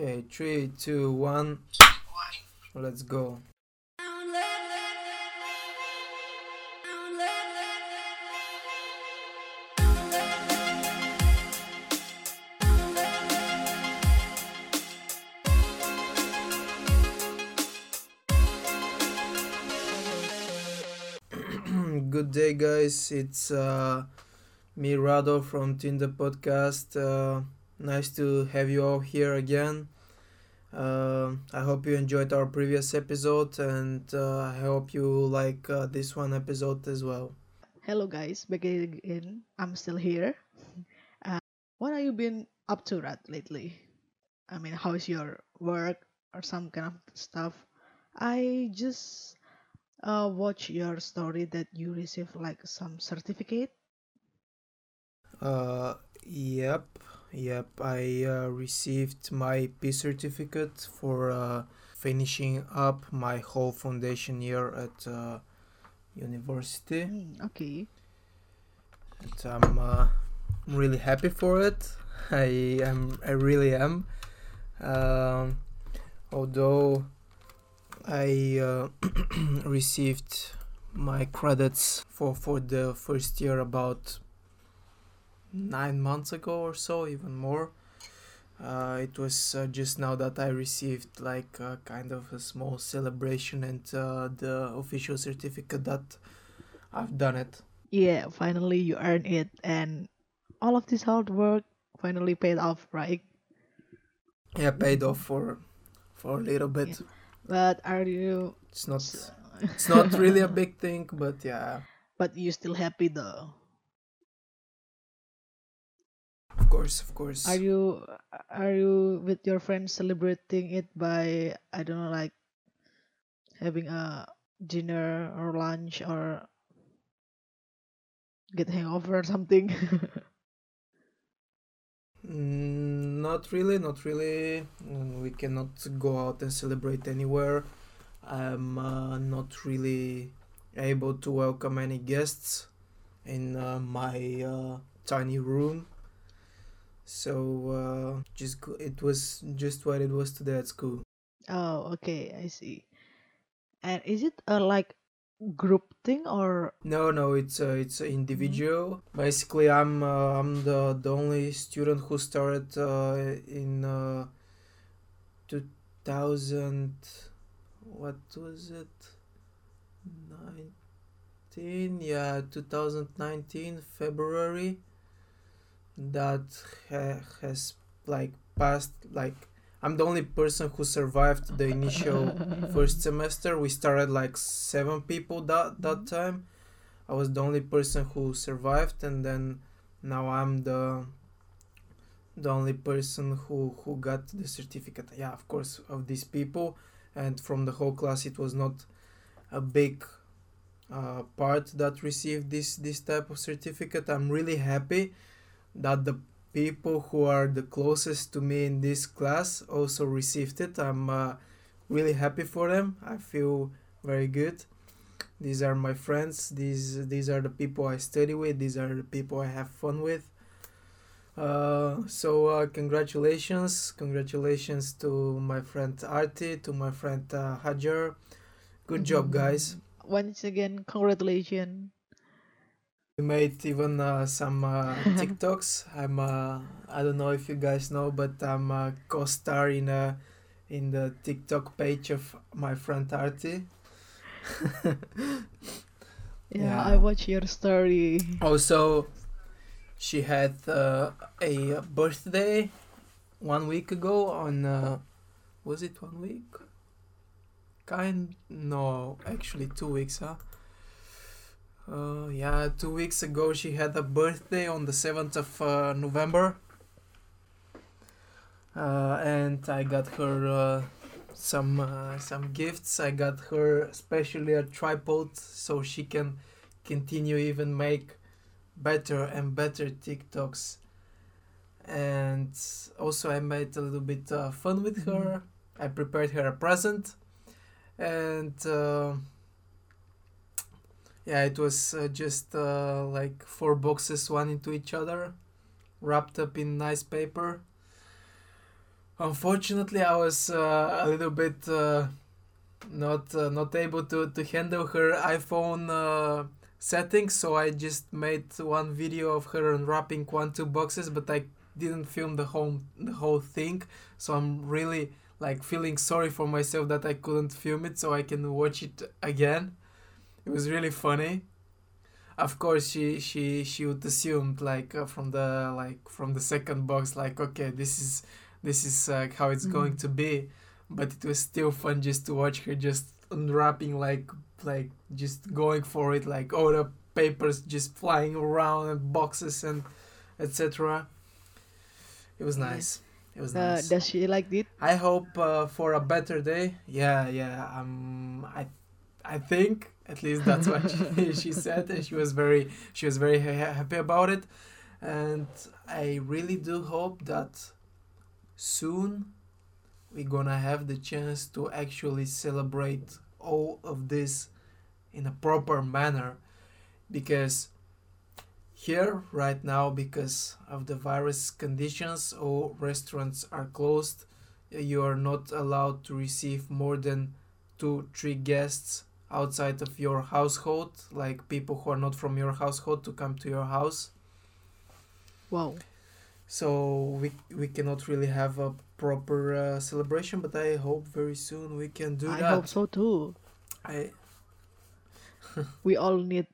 Okay, 3, 2, 1, let's go. Good day, guys. It's me, Rado, from Tinda Podcast. Nice to have you all here again. I hope you enjoyed our previous episode, and I hope you like this one episode as well. Hello, guys. Back again. I'm still here. What have you been up to, Rad, lately? I mean, how's your work or some kind of stuff? I just watch your story that you received like some certificate. Yep, I received my P certificate for finishing up my whole foundation year at university. Okay. And I'm really happy for it. I really am. Although I received my credits for the first year about 9 months ago or so, even more. It was just now that I received like kind of a small celebration and the official certificate that I've done it. Yeah, finally you earned it, and all of this hard work finally paid off, right? Yeah, paid off for a little bit. Yeah. But are you? It's not really a big thing, but yeah. But you're still happy though. Of course. Are you with your friends celebrating it by, I don't know, like having a dinner or lunch or get hangover or something? Not really. We cannot go out and celebrate anywhere. I'm not really able to welcome any guests in my tiny room. So it was just what it was today at school. Oh, okay, I see. And is it a like group thing or? No, it's individual. Mm-hmm. Basically, I'm the only student who started in 2000. What was it? 19. Yeah, 2019 February. That has like passed. Like, I'm the only person who survived the initial first semester. We started like 7 people that time. I was the only person who survived, and then now I'm the only person who got the certificate. Yeah, of course, of these people, and from the whole class, it was not a big part that received this type of certificate. I'm really happy that the people who are the closest to me in this class also received it. I'm really happy for them. I feel very good. These are my friends. These are the people I study with. These are the people I have fun with. So congratulations. Congratulations to my friend Arti, to my friend Hajar. Good job, guys. Once again, congratulations. We made even some TikToks. I'm I don't know if you guys know, but I'm a co-star in the TikTok page of my friend Arti. Yeah, I watch your story. Also, she had a birthday 1 week ago. On was it 1 week? No, actually 2 weeks, huh? 2 weeks ago she had a birthday on the 7th of November, and I got her some gifts. I got her especially a tripod so she can continue even make better and better TikToks. And also I made a little bit fun with her. I prepared her a present, and yeah, it was just like 4 boxes, one into each other, wrapped up in nice paper. Unfortunately, I was a little bit not able to handle her iPhone settings, so I just made one video of her unwrapping 1-2 boxes, but I didn't film the whole thing, so I'm really like feeling sorry for myself that I couldn't film it so I can watch it again. It was really funny. Of course, she would assume like from the second box, like, okay, this is how it's going to be, but it was still fun just to watch her just unwrapping, like just going for it, like all the papers just flying around and boxes and etc. It was nice. It was nice. Does she like it? I hope for a better day. Yeah. I think at least that's what she said, and she was very happy about it, and I really do hope that soon we're gonna have the chance to actually celebrate all of this in a proper manner, because here right now, because of the virus conditions, all restaurants are closed. You are not allowed to receive more than 2-3 guests outside of your household, like people who are not from your household to come to your house. Wow. So we cannot really have a proper celebration, but I hope very soon we can do that. I hope so too. We all need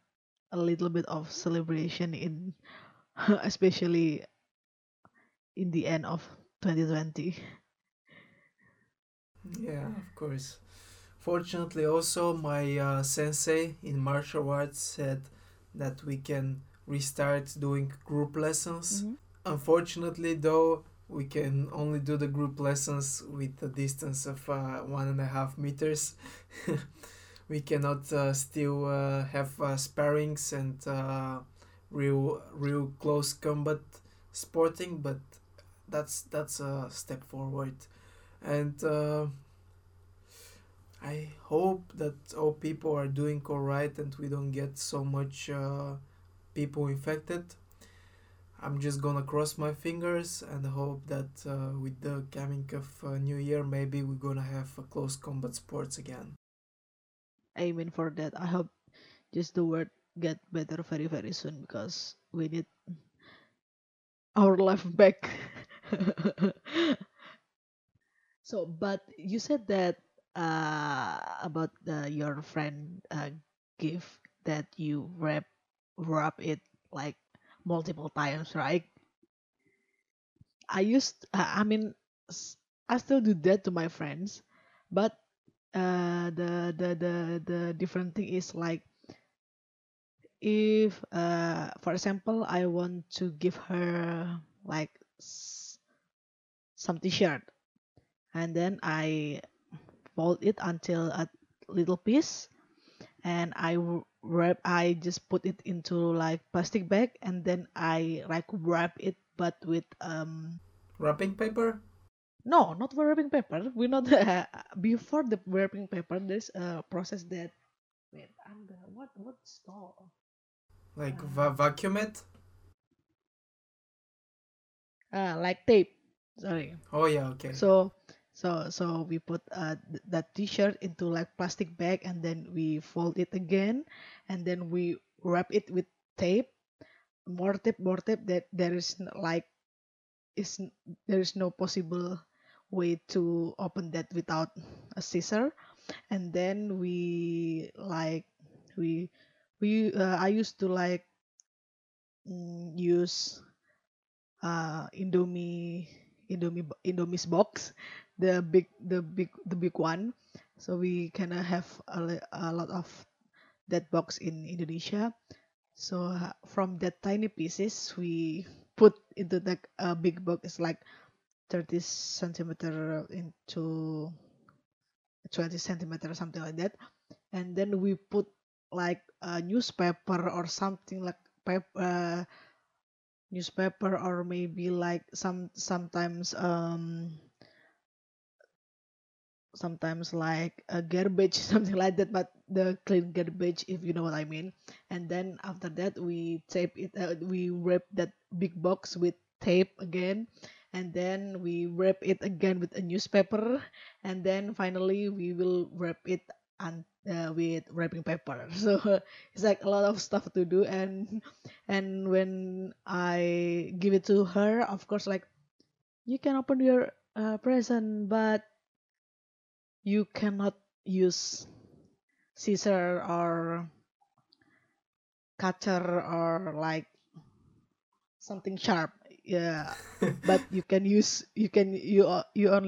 a little bit of celebration in, especially in the end of 2020. Yeah, of course. Fortunately, also my sensei in martial arts said that we can restart doing group lessons. Mm-hmm. Unfortunately, though, we can only do the group lessons with a distance of 1.5 meters. We cannot still have sparrings and real close combat sporting, but that's a step forward, and. I hope that all people are doing all right and we don't get so much people infected. I'm just gonna cross my fingers and hope that with the coming of New Year, maybe we're gonna have close combat sports again. Amen for that. I hope just the world get better very, very soon, because we need our life back. So, but you said that about your friend gift that you wrap it like multiple times, right? I still do that to my friends, but the different thing is like, if for example I want to give her like some t-shirt, and then I fold it until a little piece, and I just put it into like plastic bag, and then I like wrap it, but with wrapping paper. No, not wrapping paper. We not before the wrapping paper. There's a process that what store? Like vacuum it. Like tape. Sorry. Oh yeah. Okay. So we put that t-shirt into like plastic bag, and then we fold it again, and then we wrap it with tape, more tape. That there is no possible way to open that without a scissor, and then I used to like use Indomie's box. The big one. So we kind of have a lot of that box in Indonesia. So from that tiny pieces, we put into the big box. It's like 30 centimeter into 20 centimeter, something like that. And then we put like a newspaper or something like newspaper, or maybe like sometimes like a garbage, something like that, but the clean garbage, if you know what I mean. And then after that, we wrap that big box with tape again, and then we wrap it again with a newspaper, and then finally we will wrap it with wrapping paper. So it's like a lot of stuff to do, and when I give it to her, of course, like, you can open your present, but you cannot use scissor or cutter or like something sharp. Yeah, but you only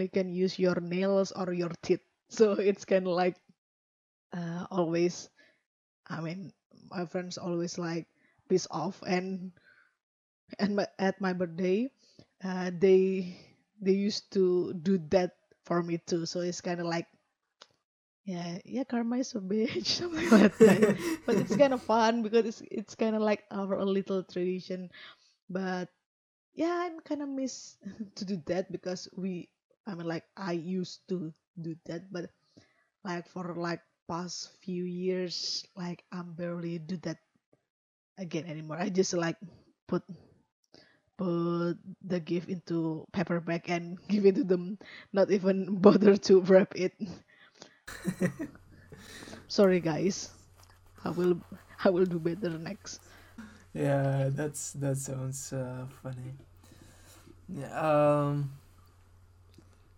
can use your nails or your teeth. So it's kind of like always. I mean, my friends always like piss off, and at my birthday, they used to do that for me too. So it's kind of like, yeah, karma is a bitch, something like that. But it's kind of fun because it's kind of like our little tradition. But yeah, I'm kind of miss to do that because I used to do that, but like for like past few years, like I'm barely do that again anymore. I just like put the gift into paper bag and give it to them, not even bother to wrap it. Sorry guys, I will do better next. Yeah, that sounds funny. Yeah,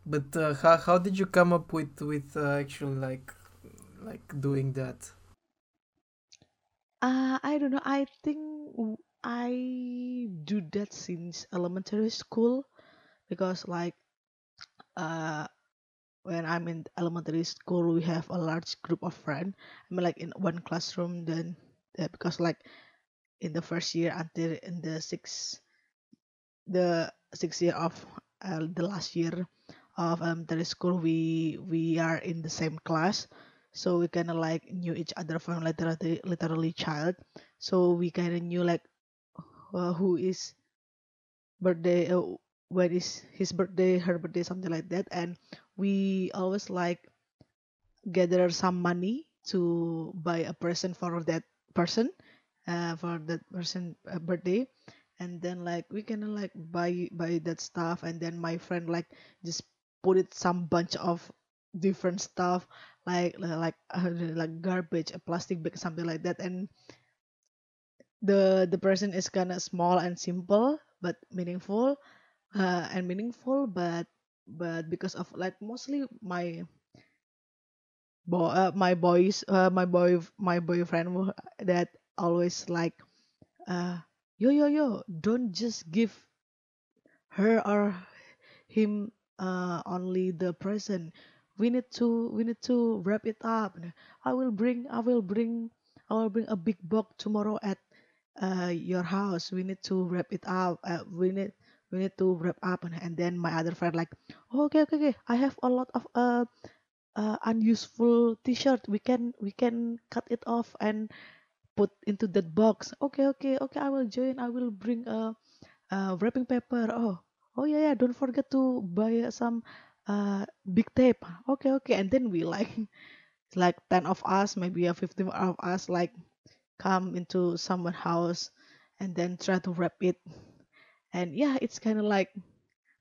but how did you come up with actually like doing that? I don't know. I think I do that since elementary school, because like when I'm in elementary school, we have a large group of friends. I mean, like in one classroom. Then because like in the first year until in the sixth year of the last year of elementary school, we are in the same class. So we kind of like knew each other from literally child. So we kind of knew like who is birthday, when is his birthday, her birthday, something like that. And we always like gather some money to buy a present for that person, birthday. And then like we kind of like buy that stuff. And then my friend like just put it some bunch of different stuff, like garbage, a plastic bag, something like that. And the present is kind of small and simple, but meaningful. But because of like mostly my boyfriend that always like, yo, don't just give her or him only the present. We need to wrap it up. I will bring a big box tomorrow at your house. We need to wrap it up. We need to wrap up. And then my other friend like, okay. I have a lot of unuseful T-shirt. We can cut it off and put into that box. Okay. I will join. I will bring a wrapping paper. Oh yeah. Don't forget to buy some big tape. Okay. And then we like 10 of us, maybe 15 of us, like come into someone's house and then try to wrap it. And yeah, it's kind of like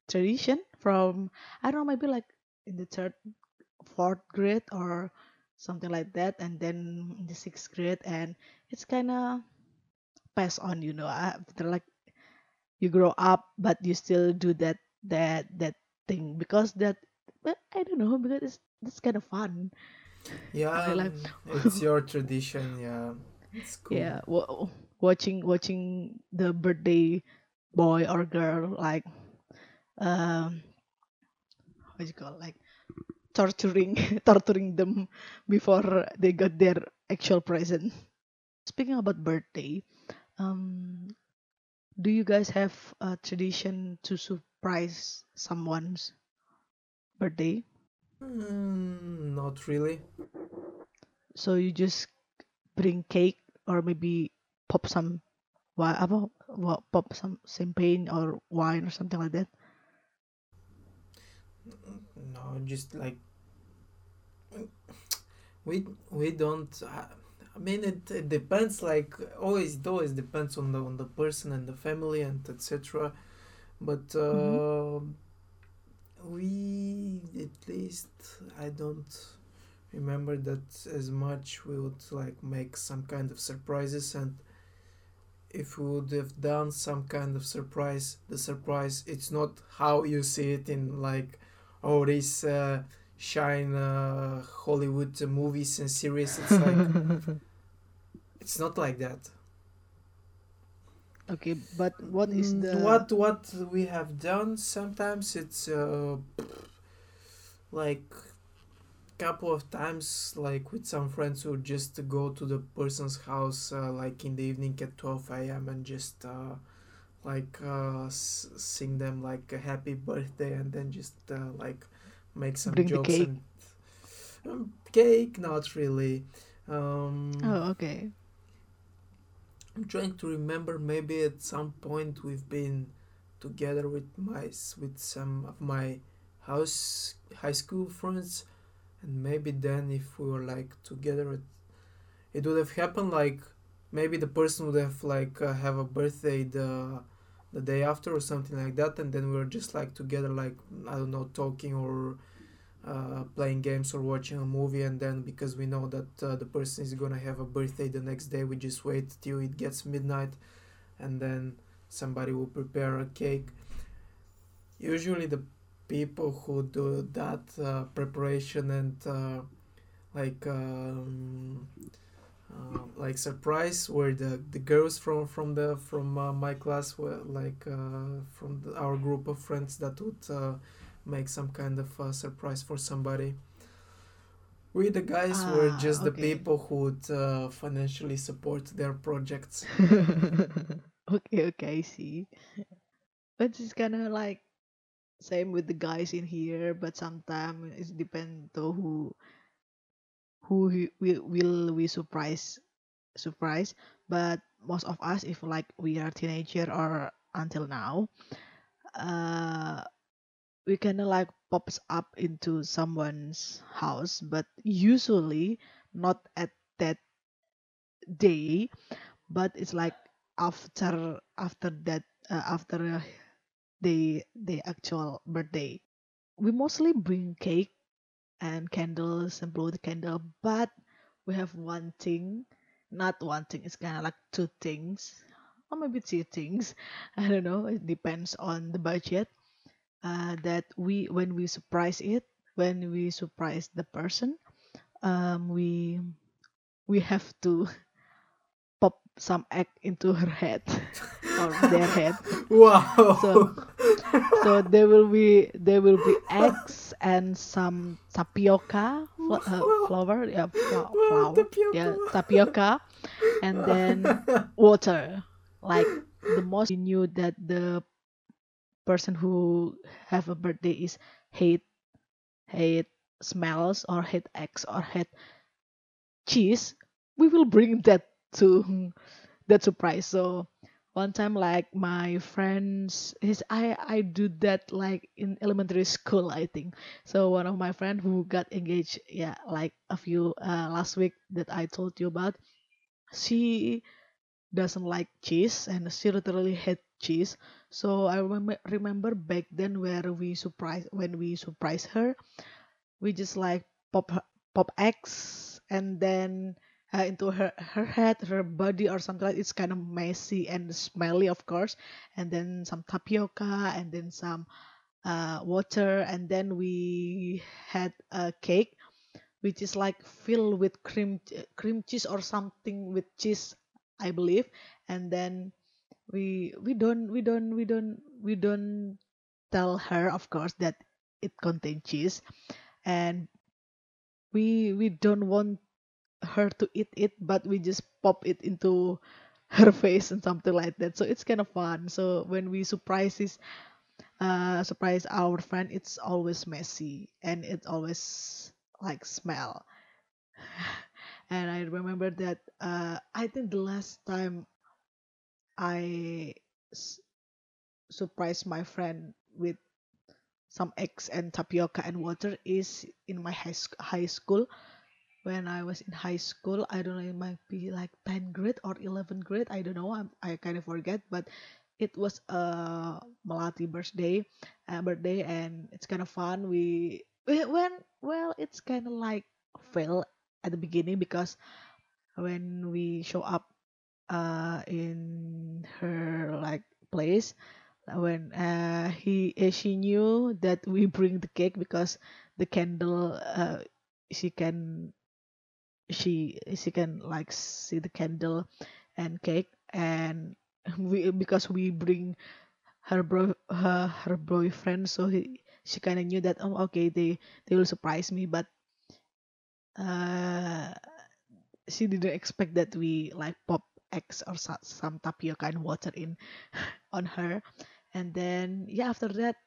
tradition from, I don't know, maybe like in the 3rd, 4th grade or something like that, and then in the 6th grade, and it's kind of passed on, after like you grow up, but you still do that thing because that, well, I don't know, because it's kind of fun. Yeah, like, it's your tradition. Yeah, it's cool. Yeah, watching the birthday boy or girl like what you call, like torturing them before they got their actual present. Speaking about birthday, do you guys have a tradition to surprise someone's birthday? Not really. So you just bring cake or maybe pop some champagne or wine or something like that? No, just like we don't. I mean, it depends. Like always depends on the person and the family and etc. But we, at least, I don't remember that as much. We would like make some kind of surprises, and if we would have done some kind of surprise, the surprise, it's not how you see it in like, oh, this shine Hollywood movies and series. It's like, it's not like that. Okay, but what is the... What we have done sometimes, it's like couple of times, like with some friends who just go to the person's house like in the evening at 12 a.m. and just sing them like a happy birthday, and then just like make some jokes. Cake. And cake, not really. Oh, okay. I'm trying to remember. Maybe at some point we've been together with some of my high school friends. And maybe then if we were like together, it would have happened like maybe the person would have like have a birthday the day after or something like that, and then we were just like together, like I don't know, talking or playing games or watching a movie, and then because we know that the person is gonna have a birthday the next day, we just wait till it gets midnight, and then somebody will prepare a cake. Usually the people who do that preparation and surprise were the girls from my class, were like from our group of friends that would make some kind of surprise for somebody. We the guys were just the people who would financially support their projects. okay, I see. But it's kind of like same with the guys in here, but sometimes it depends on who we surprise. But most of us, if like we are teenager or until now, we kind of like pops up into someone's house, but usually not at that day, but it's like after that after the actual birthday. We mostly bring cake and candles and blow the candle, but we have it's kind of like two things or maybe three things, I don't know, it depends on the budget, that when we surprise the person, we have to pop some egg into her head or their head. Wow. So there will be eggs and some tapioca flour. Yeah, flour. Yeah, tapioca, and then water. Like the most, we knew that the person who have a birthday is hate smells or hate eggs or hate cheese. We will bring that to that surprise. So one time, like my friends, I do that like in elementary school, I think. So one of my friend who got engaged, yeah, like a few last week that I told you about, she doesn't like cheese and she literally hates cheese. So I remember back then when we surprise her, we just like pop eggs and then into her head, her body or something like that. It's kind of messy and smelly, of course, and then some tapioca and then some water, and then we had a cake which is like filled with cream cheese or something with cheese, I believe. And then we don't tell her, of course, that it contains cheese, and we don't want her to eat it, but we just pop it into her face and something like that. So it's kind of fun. So when we surprise our friend, it's always messy and it always like smell. And I remember that I think the last time I surprised my friend with some eggs and tapioca and water is in my high school. When I was in high school, I don't know, it might be like 10th grade or 11th grade, I don't know, I kind of forget, but it was Melati birthday, and it's kind of fun. It's kind of like fail at the beginning, because when we show up in her like place, when she knew that we bring the cake, because the candle she can like see the candle and cake, and we bring her boyfriend, so she kind of knew that, oh, okay, they will surprise me, but she didn't expect that we like pop eggs or some tapioca and water in on her. And then after that,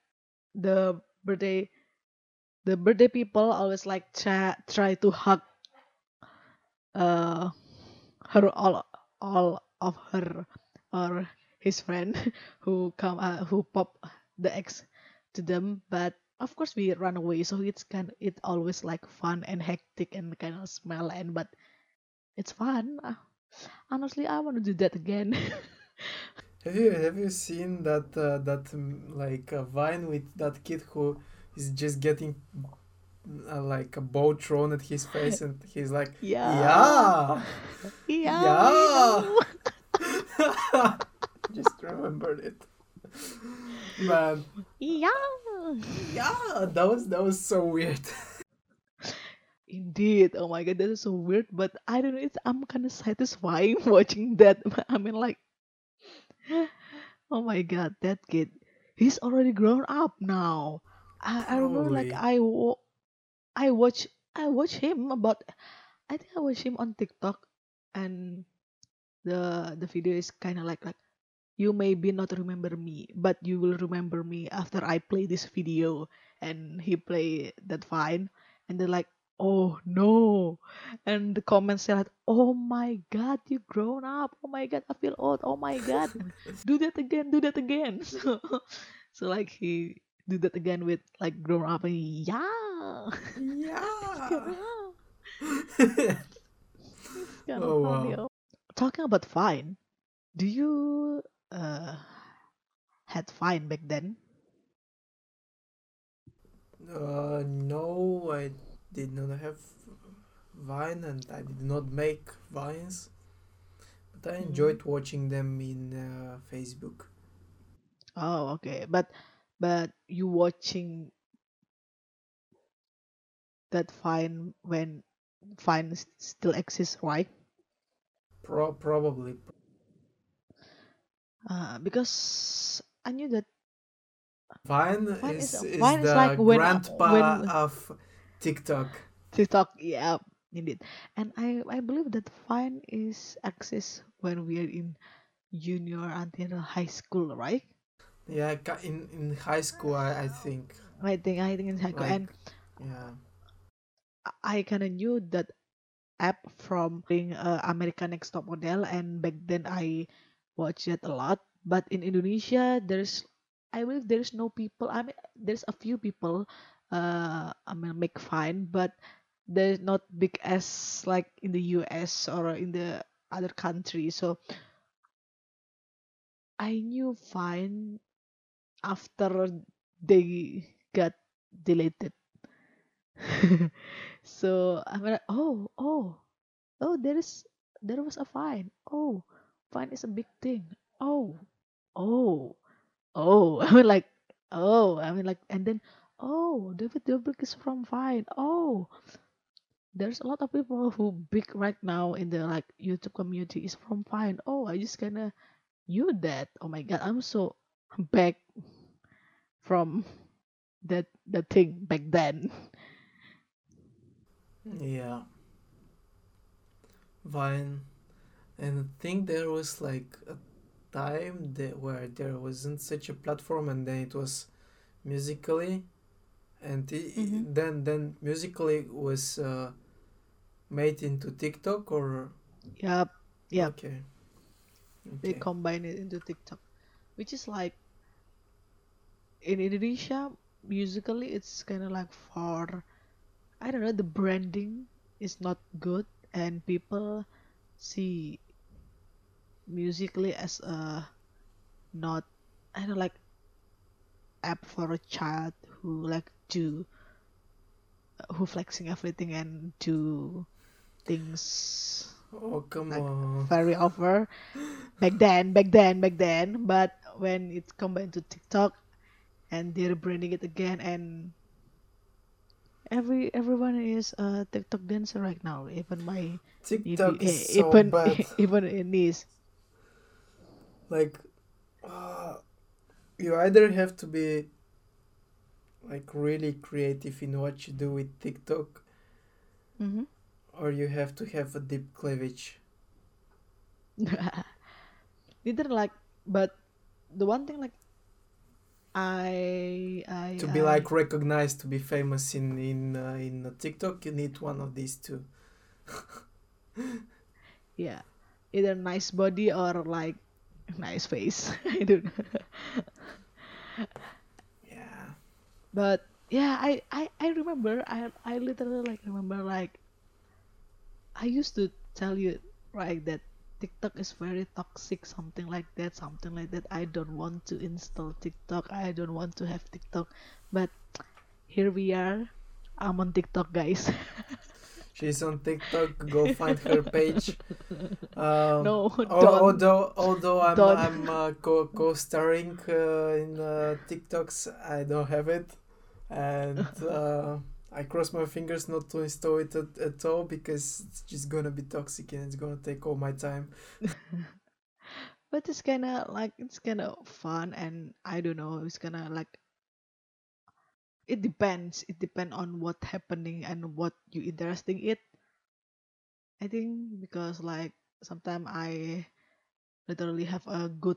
the birthday people always like try to hug her, all of her or his friend who pop the eggs to them, but of course we run away. So it always like fun and hectic and kind of smell, and but it's fun. Honestly, I want to do that again. Have you seen that Vine with that kid who is just getting like a bow thrown at his face, and he's like, yeah. Just remembered it. Man. Yeah. That was so weird. Indeed. Oh my god, that is so weird, but I don't know, I'm kind of satisfying watching that. I mean, like, oh my god, that kid, he's already grown up now. I remember, like, I watch him about, I think I watched him on TikTok, and the video is kind of like you maybe not remember me, but you will remember me after I play this video, and he play that Vine, and they're like, oh no, and the comments say like, oh my god, you grown up, oh my god, I feel old, oh my god, do that again. So like he do that again with like grown up, and yeah. Oh wow. Talking about Vine, do you had Vine back then? No, I did not have Vine, and I did not make Vines, but I enjoyed watching them in Facebook. Oh, okay, but you watching that Vine when Vine still exists, right? Probably. Because I knew that Vine is the like grandpa of TikTok, yeah, indeed. And I believe that Vine is access when we are in junior until high school, right? Yeah, in high school, I think in high school, like, and yeah, I kind of knew that app from American Next Top Model, and back then I watched it a lot. But in Indonesia, I believe there's no people. I mean, there's a few people. I mean, make Vine, but they're not big as like in the US or in the other country. So I knew Vine after they got deleted. So I'm like, oh, there was a Vine. Oh, Vine is a big thing. Oh. I mean, like, and then, oh, David Dobrik is from Vine. Oh, there's a lot of people who big right now in the like YouTube community is from Vine. Oh, I just kind of knew that. Oh my god, I'm so back from that thing back then. Yeah, Vine, and I think there was like a time where there wasn't such a platform, and then it was Musically. And then Musically was made into TikTok, or yeah. Okay. They combine it into TikTok, which is like in Indonesia, Musically it's kind of like for, I don't know, the branding is not good, and people see Musically as a not, I don't know, like app for a child who like do who flexing everything and do things. Oh, come like, on. Very over back then. But when it's combined to TikTok and they're branding it again, and everyone is a TikTok dancer right now. Even my TikTok is so bad. Even in this, like, you either have to be like really creative in what you do with TikTok, mm-hmm. or you have to have a deep cleavage. Neither, like, but the one thing, like, I to be I, like recognized, to be famous in TikTok, you need one of these two. Yeah, either nice body or like nice face. I don't know. Yeah, but yeah, I remember I literally like remember, like, I used to tell you, right, that TikTok is very toxic, something like that. I don't want to install TikTok. I don't want to have TikTok. But here we are. I'm on TikTok, guys. She's on TikTok. Go find her page. No, although I'm co-starring in TikToks, I don't have it, and I cross my fingers not to install it at all, because it's just gonna be toxic and it's gonna take all my time. But it's kinda fun, and I don't know, it's gonna like it depends on what's happening and what you interesting it. I think because like sometimes I literally have a good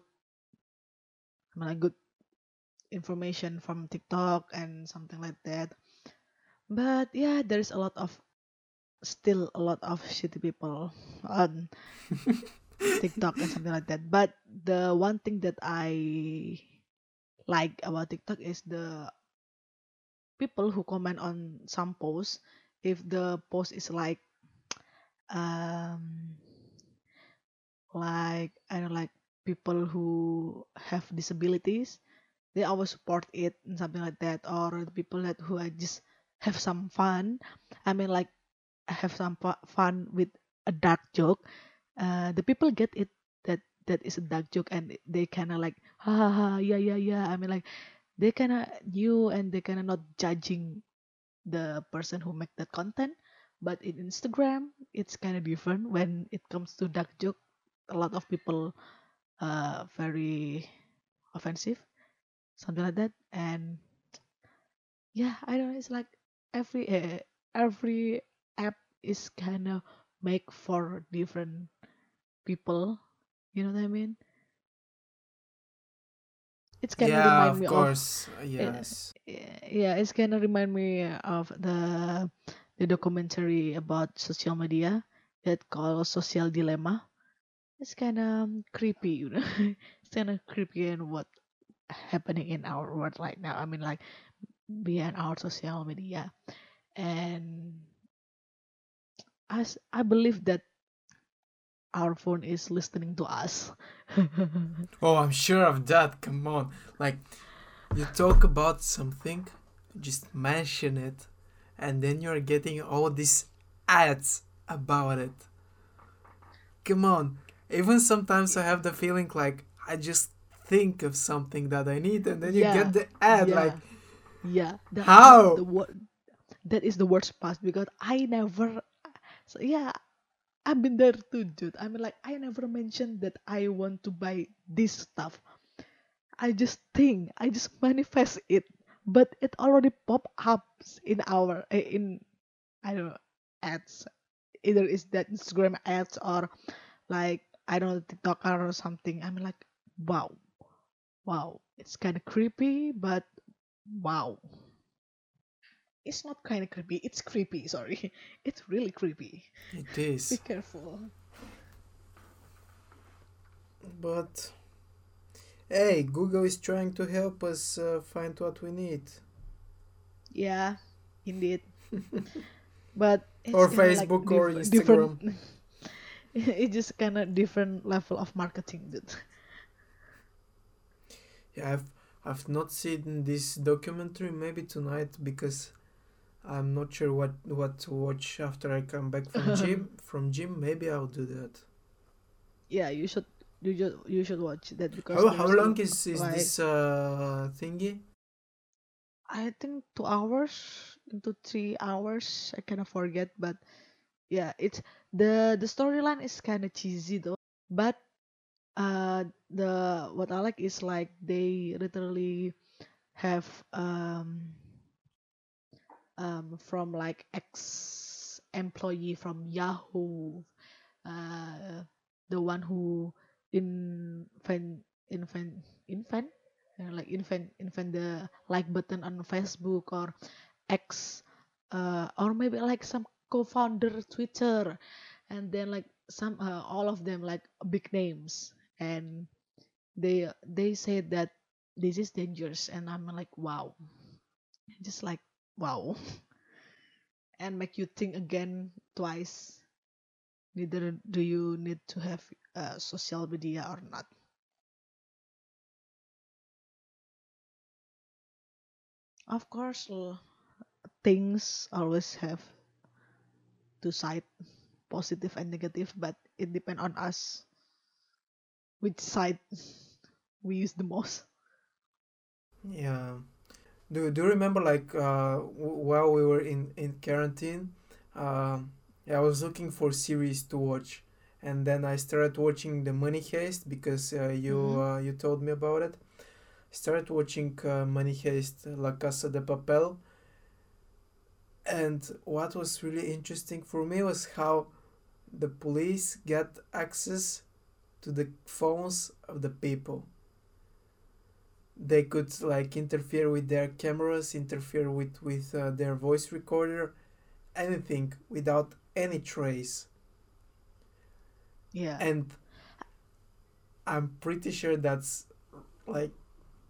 information from TikTok and something like that. But yeah, there's still a lot of shitty people on TikTok and something like that. But the one thing that I like about TikTok is the people who comment on some posts. If the post is like I don't like people who have disabilities, they always support it and something like that. Or the people that who I just have some fun. I mean, like, have some fun with a dark joke. The people get it that is a dark joke, and they kind of like, ha ha, yeah. I mean, like, they kind of knew and they kind of not judging the person who make that content. But in Instagram, it's kind of different when it comes to dark joke. A lot of people, very offensive, something like that, and yeah, I don't know. It's like every app is kind of make for different people, you know what I mean? It's kind of remind me of course. Yes. Yeah, it's kind of remind me of the documentary about social media that called Social Dilemma. It's kind of creepy, you know. It's kind of creepy and what happening in our world right now. I mean, like, behind our social media, and as I believe that our phone is listening to us. Oh, I'm sure of that. Come on, like, you talk about something, just mention it, and then you're getting all these ads about it. Come on. Even sometimes I have the feeling like I just think of something that I need, and then you get the ad, like. Yeah, how? That is the worst part, because I never. So yeah, I've been there too, dude. I mean, like, I never mentioned that I want to buy this stuff. I just think, I just manifest it, but it already pop up in our I don't know, ads. Either is that Instagram ads or like I don't know, TikTok or something. I mean, like, wow, it's kind of creepy, but. Wow, it's not kind of creepy. It's creepy. Sorry, it's really creepy. It is. Be careful. But hey, Google is trying to help us find what we need. Yeah, indeed. But it's or Facebook, like, or Instagram. It's just kind of different level of marketing, dude. I've not seen this documentary. Maybe tonight, because I'm not sure what to watch after I come back from gym. Maybe I'll do that. Yeah, you should. You should watch that, because how long is like, this thingy? I think 2 hours into 3 hours. I kind of forget, but yeah, it's the storyline is kind of cheesy though. But the what I like is like they literally have from like ex-employee from Yahoo, the one who invent the like button on Facebook, or X, or maybe like some co-founder Twitter, and then like some all of them like big names, and they said that this is dangerous, and I'm like wow, and make you think again twice. Neither do you need to have social media or not. Of course, things always have two sides, positive and negative, but it depends on us which side we use the most. Yeah. Do you remember like while we were in quarantine, I was looking for series to watch, and then I started watching the Money Heist because you told me about it. Started watching Money Heist, La Casa de Papel, and what was really interesting for me was how the police got access to the phones of the people. They could like interfere with their cameras, interfere with their voice recorder, anything without any trace. Yeah. And I'm pretty sure that's like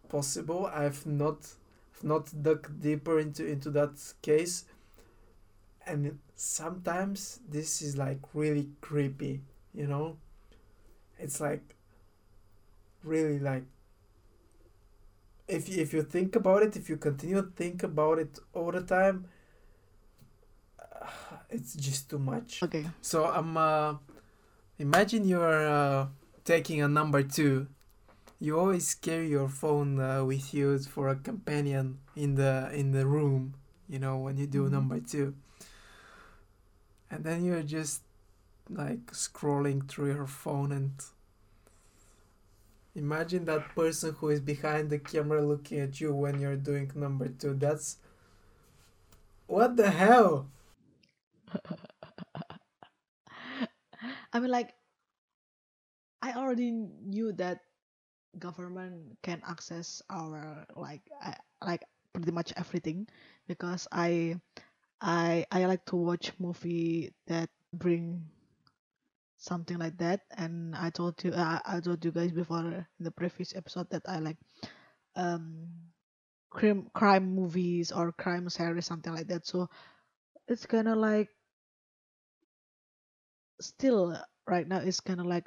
possible. I've not dug deeper into that case. And sometimes this is like really creepy, you know? It's like really like if you think about it, if you continue to think about it all the time, it's just too much. Okay. So I'm imagine you're taking a number 2. You always carry your phone with you for a companion in the room, you know, when you do number 2. And then you're just like scrolling through your phone, and imagine that person who is behind the camera looking at you when you're doing number 2. That's what the hell? I mean, like, I already knew that government can access our like pretty much everything, because I like to watch movie that bring something like that, and I told you guys before in the previous episode that I like crime movies or crime series, something like that. So it's kind of like still right now it's kind of like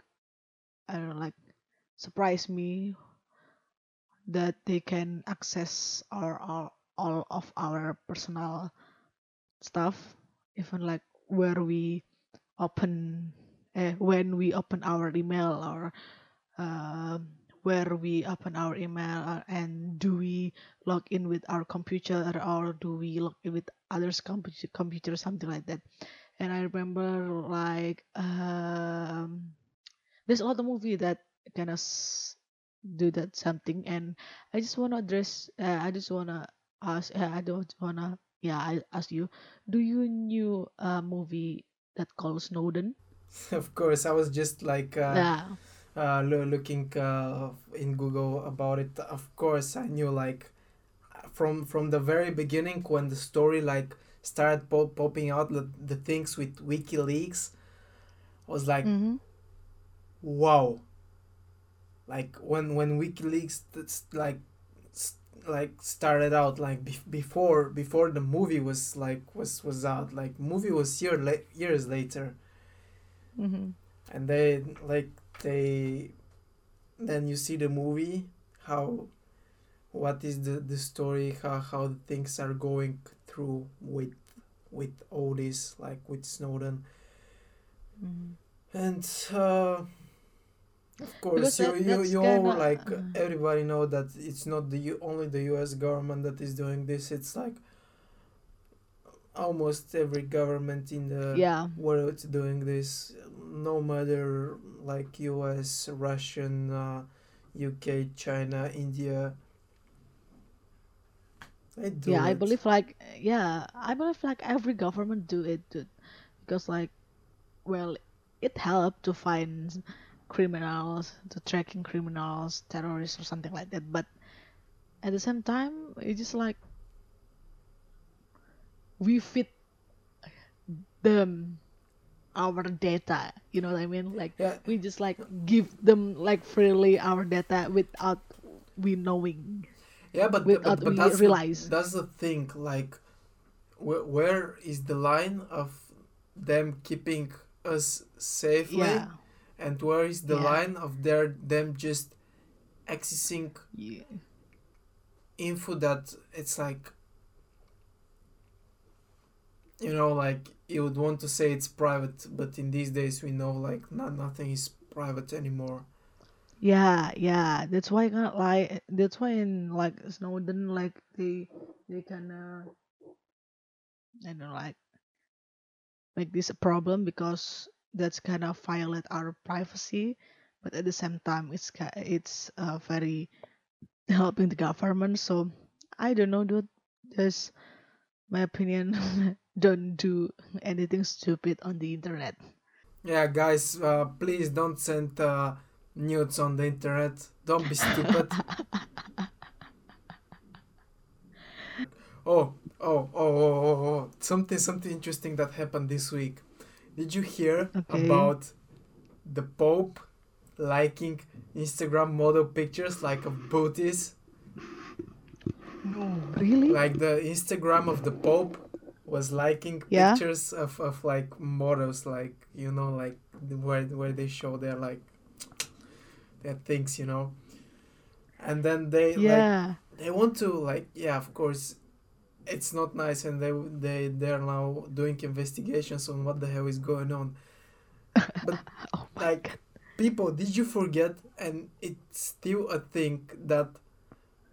I don't know, like surprise me that they can access our all of our personal stuff, even like when we open our email, or where we open our email, and do we log in with our computer, or do we log in with others' computer, something like that. And I remember like there's a lot of movie that kind of do that something, and I just wanna address. I just wanna ask. I don't wanna. Yeah, I ask you. Do you knew a movie that called Snowden? Of course, I was just like looking in Google about it. Of course, I knew like from the very beginning when the story like started popping out the things with WikiLeaks. I was like, wow. Like when WikiLeaks started out like before the movie was out, like movie was years later, and then you see the movie, how what is the story, how things are going through with all this, like with Snowden. Mm-hmm. And of course, you all, like everybody know that it's not only the U.S. government that is doing this. It's like almost every government in the world doing this. No matter like U.S., Russian, U.K., China, India. I believe like every government do it, dude, because like, well, it helped to find criminals, to tracking criminals, terrorists or something like that. But at the same time, it's just like we feed them our data. You know what I mean? Like we just like give them like freely our data without we knowing. Yeah, but that's the thing. Like, where is the line of them keeping us safely, and where is the line of them just accessing info that it's like, you know, like you would want to say it's private, but in these days we know like nothing is private anymore. That's why I can't lie. That's why in like Snowden, like they kinda, I don't know, like make this a problem, because that's kind of violate our privacy, but at the same time it's very helping the government. So I don't know, dude. That's my opinion. Don't do anything stupid on the internet. Yeah, guys, please don't send nudes on the internet. Don't be stupid. Oh. Something interesting that happened this week. Did you hear about the Pope liking Instagram model pictures like of booties? No, really? Like the Instagram of the Pope was liking pictures of like models, like, you know, like where they show their like their things, you know, and then they like they want to like of course it's not nice, and they're now doing investigations on what the hell is going on. But God. People, did you forget? And it's still a thing that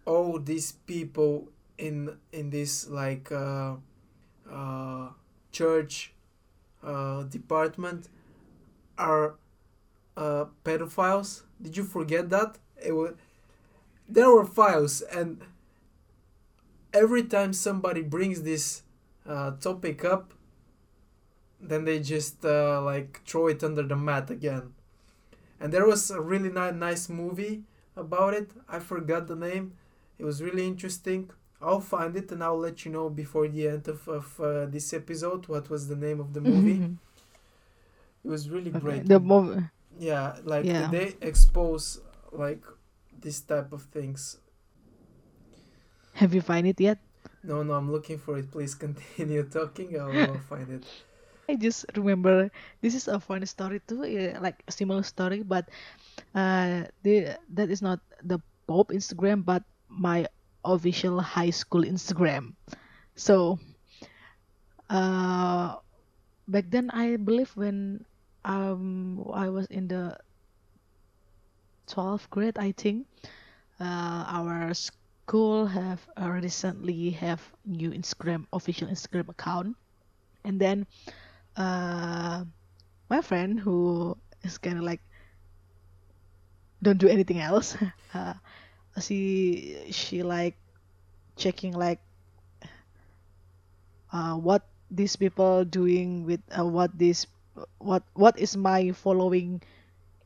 all these people in this like church department are pedophiles. Did you forget that? There were files, and every time somebody brings this topic up, then they just like throw it under the mat again. And there was a really nice movie about it. I forgot the name. It was really interesting. I'll find it and I'll let you know before the end of this episode what was the name of the movie. It was really great. The movie. Yeah, like they expose like this type of things. Have you find it yet? No, I'm looking for it. Please continue talking. I'll find it. I just remember this is a funny story too, like a similar story, but that is not the Pope Instagram, but my official high school Instagram. So back then, I believe when I was in the 12th grade, I think our school have recently have new Instagram, official Instagram account. And then my friend, who is kind of like don't do anything else, she like checking like what these people doing with what is my following,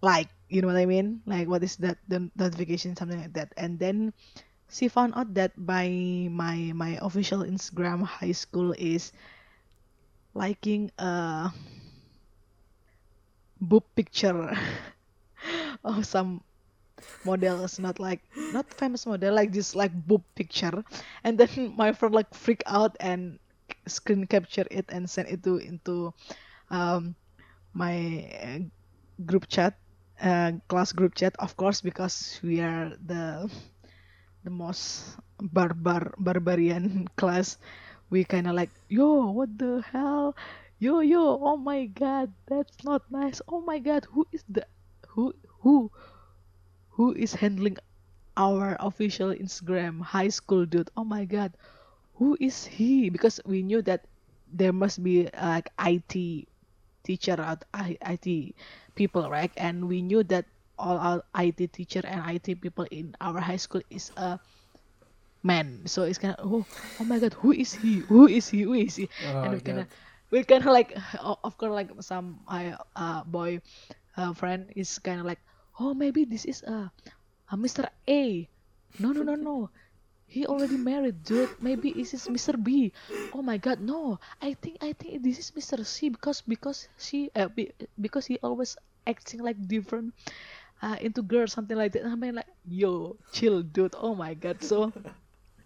like, you know what I mean, like what is that, the notification, something like that. And then she found out that by my official Instagram high school is liking a boob picture of some models, not famous model, like just like boob picture. And then my friend like freak out and screen capture it and send it into my class group chat, of course, because we are the the most barbarian class, we kind of like, yo, what the hell, yo, oh my god, that's not nice, oh my god, who is handling our official Instagram, high school dude, oh my god, who is he? Because we knew that there must be like IT teacher or IT people, right? And we knew that all our IT teacher and IT people in our high school is a man. So it's kind of, oh my god, who is he? Oh, and we kind of like, of course, like some boy friend is kind of like, oh, maybe this is a Mr. A. No. He already married, dude. Maybe this is Mr. B. Oh my god, no. I think this is Mr. C because he always acting like different into girls, something like that. I mean, like, yo, chill, dude. Oh my god. So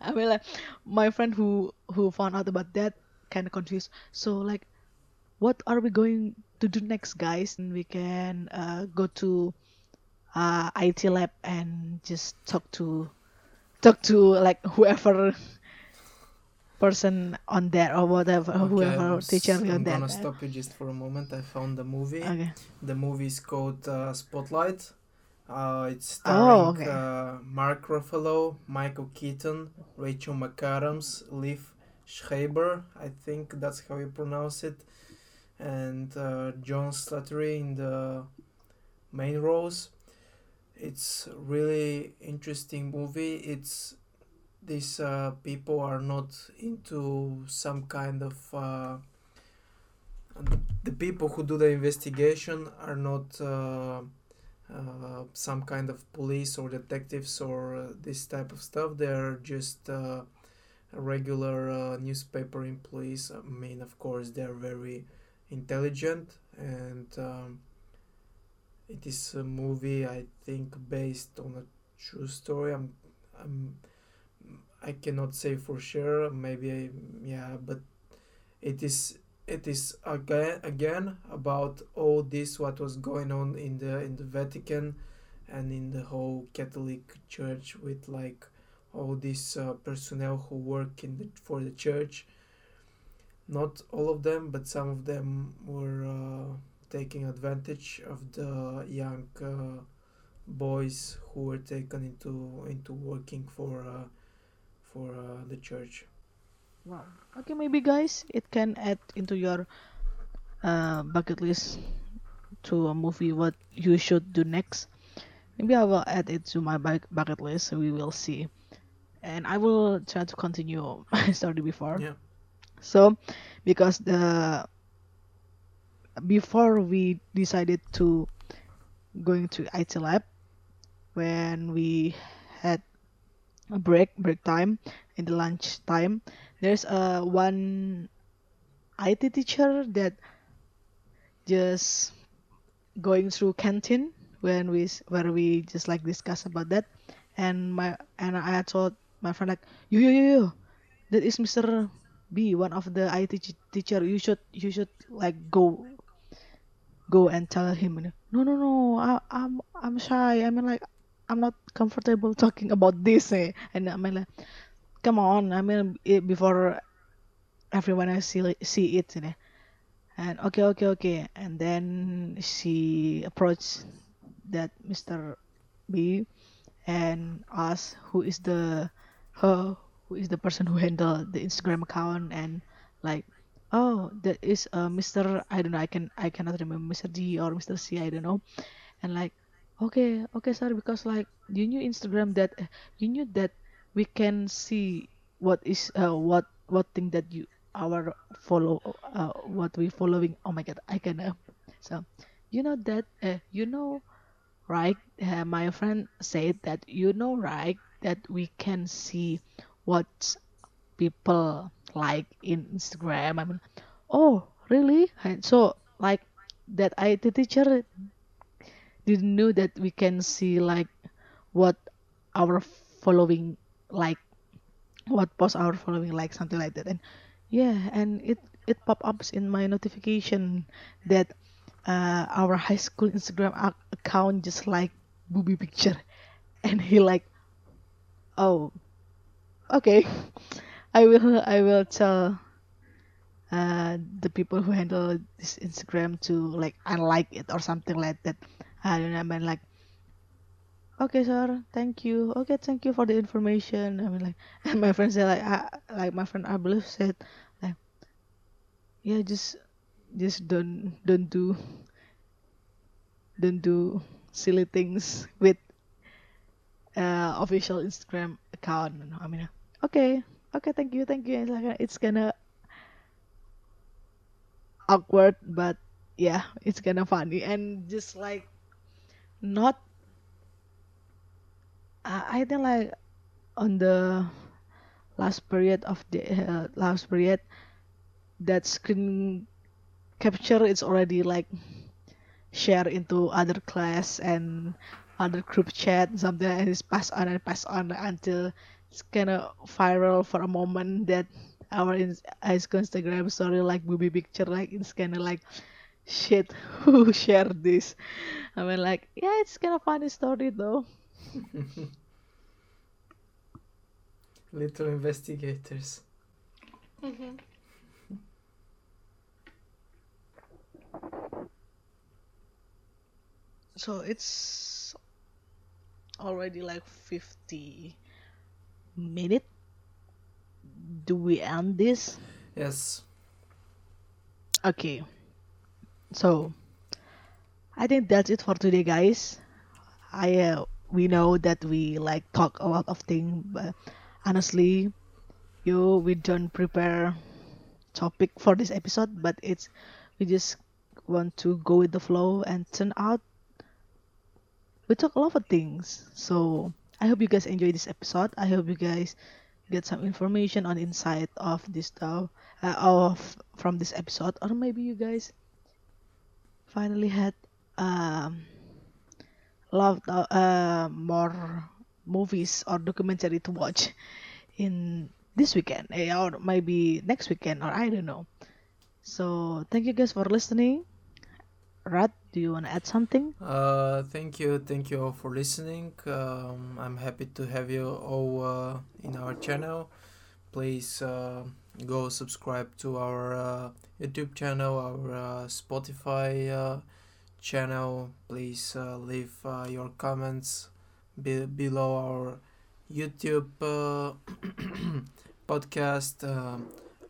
I mean, like, my friend who found out about that kind of confused. So like, what are we going to do next, guys? And we can go to IT lab and just talk to like whoever person on there or whatever, okay, whoever teacher on there. I'm gonna stop you just for a moment. I found the movie. Okay. The movie is called Spotlight. It's starring Mark Ruffalo, Michael Keaton, Rachel McAdams, Liv Schreiber, I think that's how you pronounce it, and John Slattery in the main roles. It's really interesting movie. It's these people are not into some kind of the people who do the investigation are not some kind of police or detectives or this type of stuff. They're just regular newspaper employees. I mean, of course, they're very intelligent, and it is a movie, I think, based on a true story. I cannot say for sure. Maybe, yeah, but it is again about all this what was going on in the Vatican and in the whole Catholic Church with like all this personnel who work for the church. Not all of them, but some of them were taking advantage of the young boys who were taken into working for the church. Wow. Okay, maybe guys, it can add into your bucket list to a movie what you should do next. Maybe I will add it to my bucket list. So we will see, and I will try to continue my story before. Yeah. So, because before we decided to going to IT lab, when we had a break time in the lunch time, there's one IT teacher that just going through canteen when we just like discuss about that, and I told my friend like, yo, that is Mr. B, one of the IT teacher. You should like go and tell him, no, I'm shy, I mean, like, I'm not comfortable talking about this, and I mean, like, come on, I mean, before everyone else see it, and okay, and then she approached that Mr. B and asked who is the person who handled the Instagram account, and like, oh, that is Mr. I don't know. I cannot remember Mr. D or Mr. C. I don't know. And like, okay, sorry, because like you knew that we can see what is what thing that you our follow what we following. Oh my god, I can. So you know that right? My friend said that right? That we can see what people like in Instagram. I mean, oh really? And so like that IT teacher didn't know that we can see like what our following like, what post our following like, something like that. And yeah, and it pop ups in my notification that our high school Instagram account just like booby picture, and he like Oh, okay. I will tell the people who handle this Instagram to like unlike it or something like that. I don't know. I mean, like, okay, sir, thank you. Okay, thank you for the information. I mean, like, and my friend said, like, my friend Abel said, like, yeah, just don't do silly things with official Instagram account. I mean, okay, thank you. It's kinda awkward, but yeah, it's kinda funny and just like not. I think like on the last period that screen capture is already like shared into other class and other group chat and something, and it's passed on until it's kind of viral for a moment, that our Instagram story like booby picture, like it's kind of like shit who shared this. I mean, like, yeah, it's kind of funny story though. Little investigators. Mm-hmm. So it's already like 50 minutes. Do we end this? Yes. Okay. So I think that's it for today, guys. We know that we like talk a lot of things, but honestly, we don't prepare topic for this episode, but we just want to go with the flow, and turn out we talk a lot of things. So I hope you guys enjoy this episode. I hope you guys get some information on insight of this stuff from this episode, or maybe you guys finally had loved more movies or documentary to watch in this weekend, or maybe next weekend, or I don't know. So thank you guys for listening. Rad, do you want to add something? Thank you all for listening. I'm happy to have you all in our channel. Please go subscribe to our YouTube channel, our Spotify channel. Please leave your comments below our YouTube podcast.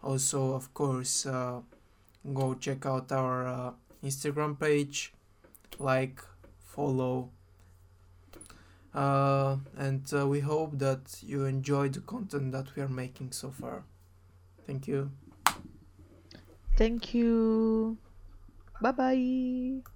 Also, of course, go check out our Instagram page, like, follow, and we hope that you enjoy the content that we are making so far. Thank you. Bye bye.